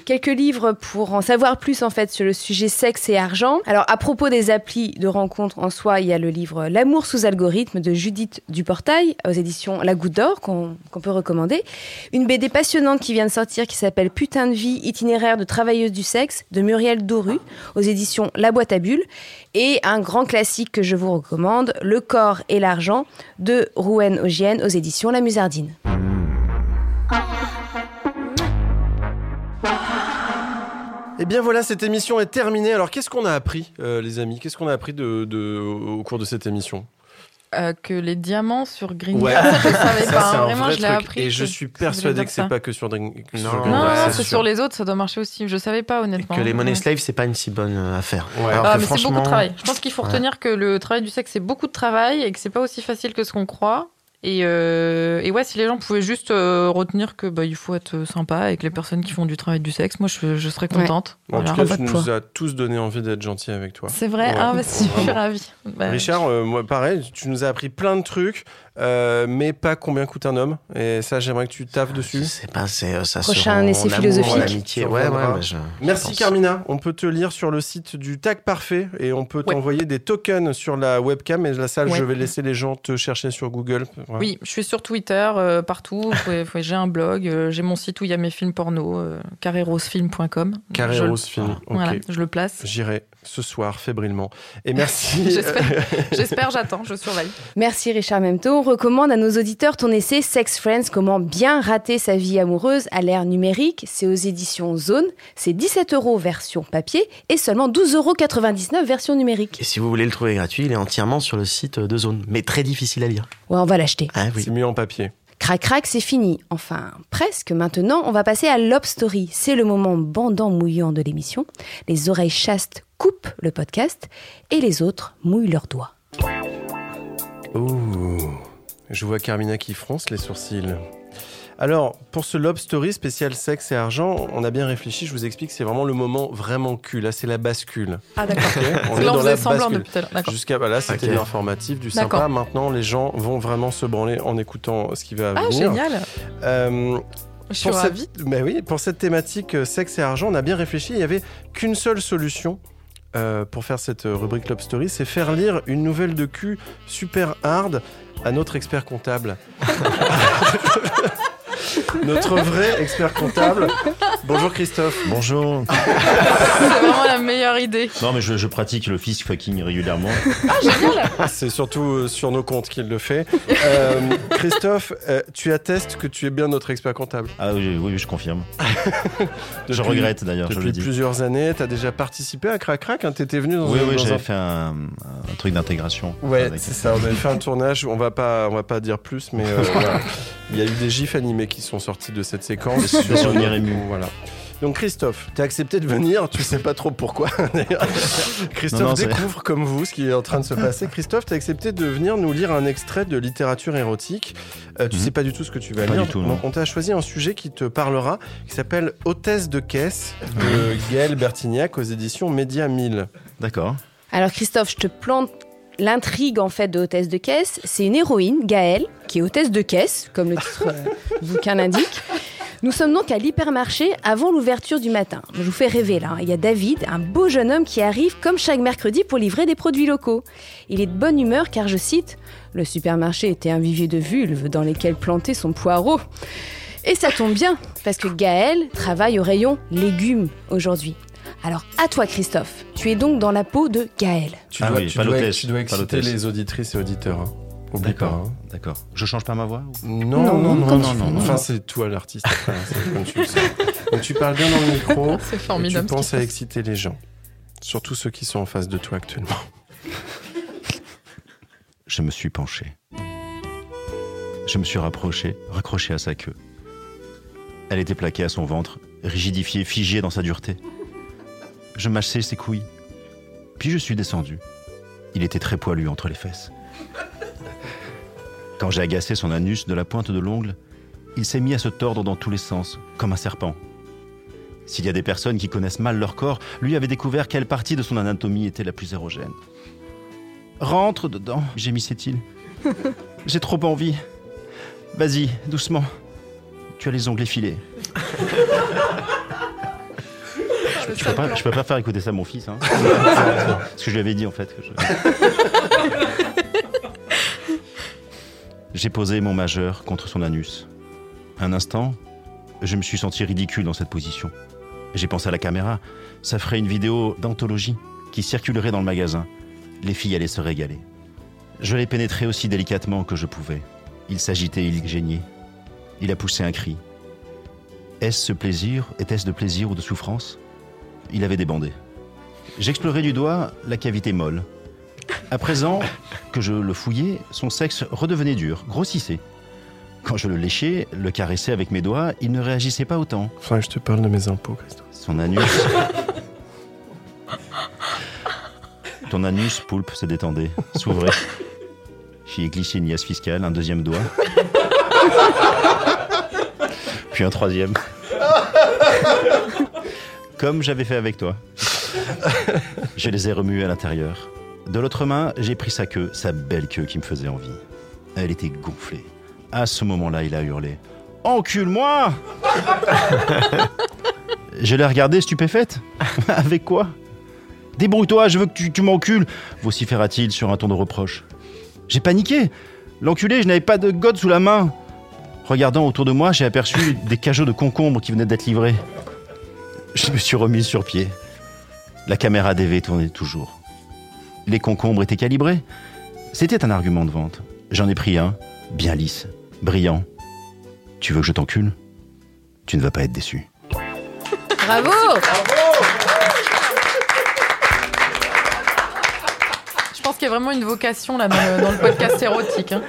Quelques livres pour en savoir plus, en fait, sur le sujet sexe et argent. Alors, à propos des applis de rencontres en soi, il y a le livre « L'amour sous algorithme » de Judith Duportail, aux éditions La Goutte d'Or, qu'on peut recommander. Une BD passionnante qui vient de sortir, qui s'appelle « Putain de vie, itinéraire de travailleuse du sexe » de Muriel Doru, aux éditions La Boîte à Bulles. Et un grand classique que je vous recommande, « Le corps et l'argent » de Rouen Ogien, aux éditions La Musardine. Et bien voilà, cette émission est terminée. Alors qu'est-ce qu'on a appris, les amis? Qu'est-ce qu'on a appris au cours de cette émission? Que les diamants sur Grindr. Ouais. Ah, ça, je savais pas. Hein. Vraiment, je l'ai appris. Et je suis persuadé que c'est pas que sur Grindr. Non, c'est sur les autres, ça doit marcher aussi. Je savais pas, honnêtement. Et que les money slaves, c'est pas une si bonne affaire. Ouais. Alors mais franchement... c'est beaucoup de travail. Je pense qu'il faut retenir que le travail du sexe, c'est beaucoup de travail et que c'est pas aussi facile que ce qu'on croit. Et ouais, si les gens pouvaient juste retenir que bah, il faut être sympa avec les personnes qui font du travail du sexe, moi je serais contente. Ouais. En tout cas, tu nous as tous donné envie d'être gentils avec toi. C'est vrai, ouais. Ah, bah, je suis ravie. Bah, Richard, moi pareil, tu nous as appris plein de trucs, mais pas combien coûte un homme. Et ça, j'aimerais que tu taffes dessus. C'est pas, ça prochain essai philosophique. Merci Carmina. On peut te lire sur le site du Tag Parfait et on peut t'envoyer des tokens sur la webcam. Et là, ça, je vais laisser les gens te chercher sur Google. Ouais. Oui, je suis sur Twitter, partout. J'ai un blog, j'ai mon site où il y a mes films porno, carrerosefilm.com. Carrerosefilm, ok. Voilà, je le place. J'irai ce soir, fébrilement. Et merci. J'espère, j'attends, je surveille. Merci Richard Mémeteau. On recommande à nos auditeurs ton essai Sex Friends, comment bien rater sa vie amoureuse à l'ère numérique. C'est aux éditions Zone. C'est 17 € version papier et seulement 12,99 € version numérique. Et si vous voulez le trouver gratuit, il est entièrement sur le site de Zone, mais très difficile à lire. Ouais, on va l'acheter. Ah, oui. C'est mieux en papier. Crac Crac, c'est fini. Enfin, presque. Maintenant, on va passer à l'Op Story. C'est le moment bandant mouillant de l'émission. Les oreilles chastes coupent le podcast et les autres mouillent leurs doigts. Ouh, je vois Carmina qui fronce les sourcils. Alors, pour ce Love Story spécial sexe et argent, on a bien réfléchi, je vous explique, c'est vraiment le moment vraiment cul. Là, c'est la bascule. Ah d'accord. Okay, on est dans la bascule. Depuis tout à l'heure. D'accord. Jusqu'à là, c'était informatif, du sympa. D'accord. Maintenant, les gens vont vraiment se branler en écoutant ce qui va venir. Ah, génial. Je suis ravie. Mais oui, pour cette thématique sexe et argent, on a bien réfléchi. Il n'y avait qu'une seule solution. Pour faire cette rubrique Love Story, c'est faire lire une nouvelle de cul super hard à notre expert comptable. Notre vrai expert comptable. Bonjour Christophe. Bonjour. C'est vraiment la meilleure idée. Non mais je pratique le fist fucking régulièrement. Ah génial. C'est surtout sur nos comptes qu'il le fait. Christophe, tu attestes que tu es bien notre expert comptable. Ah oui, je confirme. Depuis, je regrette d'ailleurs, je le dis. Depuis plusieurs années, t'as déjà participé à Crac Crac, hein, t'étais venu dans j'avais fait un truc d'intégration. Ouais, c'est ça, on avait fait un tournage, on va pas dire plus, mais voilà. Il y a eu des gifs animés qui sont sortis de cette séquence. Sur voilà. Donc Christophe, t'as accepté de venir, tu sais pas trop pourquoi. Christophe découvre comme vous ce qui est en train de se passer. Christophe, t'as accepté de venir nous lire un extrait de littérature érotique. Tu sais pas du tout ce que tu vas lire. Donc on t'a choisi un sujet qui te parlera, qui s'appelle Hautesse de caisse de Gaël Bertignac aux éditions Média 1000. D'accord. Alors Christophe, je te plante l'intrigue en fait de Hautesse de caisse. C'est une héroïne, Gaëlle, qui est hôtesse de caisse, comme le titre du bouquin l'indique. Nous sommes donc à l'hypermarché avant l'ouverture du matin. Je vous fais rêver là, il y a David, un beau jeune homme qui arrive comme chaque mercredi pour livrer des produits locaux. Il est de bonne humeur car, je cite, « Le supermarché était un vivier de vulves dans lesquelles planter son poireau ». Et ça tombe bien, parce que Gaëlle travaille au rayon légumes aujourd'hui. Alors à toi Christophe, tu es donc dans la peau de Gaël. Tu dois exciter les auditrices et auditeurs. Hein. D'accord. Je change pas ma voix ou... Non. Enfin, c'est toi l'artiste. Enfin, donc tu parles bien dans le micro. C'est formidable. Et tu penses à exciter les gens, surtout ceux qui sont en face de toi actuellement. Je me suis penché. Je me suis raccroché à sa queue. Elle était plaquée à son ventre, rigidifiée, figée dans sa dureté. Je mâchais ses couilles. Puis je suis descendu. Il était très poilu entre les fesses. Quand j'ai agacé son anus de la pointe de l'ongle, il s'est mis à se tordre dans tous les sens, comme un serpent. S'il y a des personnes qui connaissent mal leur corps, lui avait découvert quelle partie de son anatomie était la plus érogène. « Rentre dedans », gémissait-il. « J'ai trop envie. Vas-y, doucement. Tu as les ongles effilés. » Je peux pas faire écouter ça à mon fils, hein. Parce que je lui avais dit en fait. J'ai posé mon majeur contre son anus. Un instant, je me suis senti ridicule dans cette position. J'ai pensé à la caméra. Ça ferait une vidéo d'anthologie qui circulerait dans le magasin. Les filles allaient se régaler. Je l'ai pénétré aussi délicatement que je pouvais. Il s'agitait, il geignait. Il a poussé un cri. Est-ce de plaisir ou de souffrance ? il avait débandé. J'explorais du doigt la cavité molle. À présent que je le fouillais, son sexe redevenait dur, grossissait. Quand je le léchais, le caressais avec mes doigts, il ne réagissait pas autant. Enfin, je te parle de mes impôts, Christophe. Son anus... Ton anus, Poulpe, se détendait, s'ouvrait. J'y ai glissé une liasse fiscale, un deuxième doigt. Puis un troisième. Comme j'avais fait avec toi. Je les ai remués à l'intérieur. De l'autre main, j'ai pris sa queue, sa belle queue qui me faisait envie. Elle était gonflée. À ce moment-là, il a hurlé « Encule-moi !» Je l'ai regardé stupéfaite. Avec quoi ? « Débrouille-toi, je veux que tu m'encules !» vociféra-t-il sur un ton de reproche. J'ai paniqué. L'enculé, je n'avais pas de gode sous la main. Regardant autour de moi, j'ai aperçu des cajots de concombres qui venaient d'être livrés. Je me suis remise sur pied. La caméra DV tournait toujours. Les concombres étaient calibrés. C'était un argument de vente. J'en ai pris un, bien lisse, brillant. « Tu veux que je t'encule ? Tu ne vas pas être déçu. » Bravo ! Je pense qu'il y a vraiment une vocation là, dans le podcast érotique. Hein.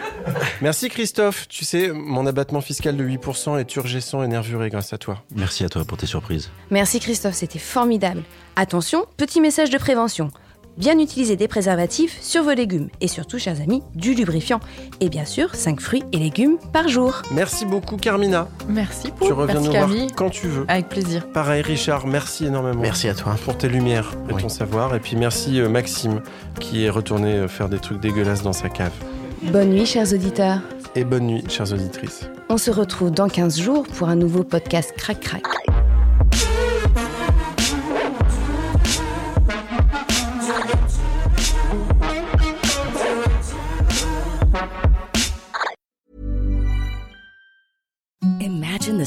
Merci Christophe. Tu sais, mon abattement fiscal de 8% est turgescent et nervuré grâce à toi. Merci à toi pour tes surprises. Merci Christophe, c'était formidable. Attention, petit message de prévention. Bien utiliser des préservatifs sur vos légumes. Et surtout, chers amis, du lubrifiant. Et bien sûr, 5 fruits et légumes par jour. Merci beaucoup Carmina. Merci pour. Tu reviens merci nous Camille. Voir quand tu veux. Avec plaisir. Pareil Richard, merci énormément. Merci à toi. Pour tes lumières et oui. Ton savoir. Et puis merci Maxime qui est retourné faire des trucs dégueulasses dans sa cave. Bonne nuit chers auditeurs. Et bonne nuit chères auditrices. On se retrouve dans 15 jours pour un nouveau podcast Crac Crac. Imagine the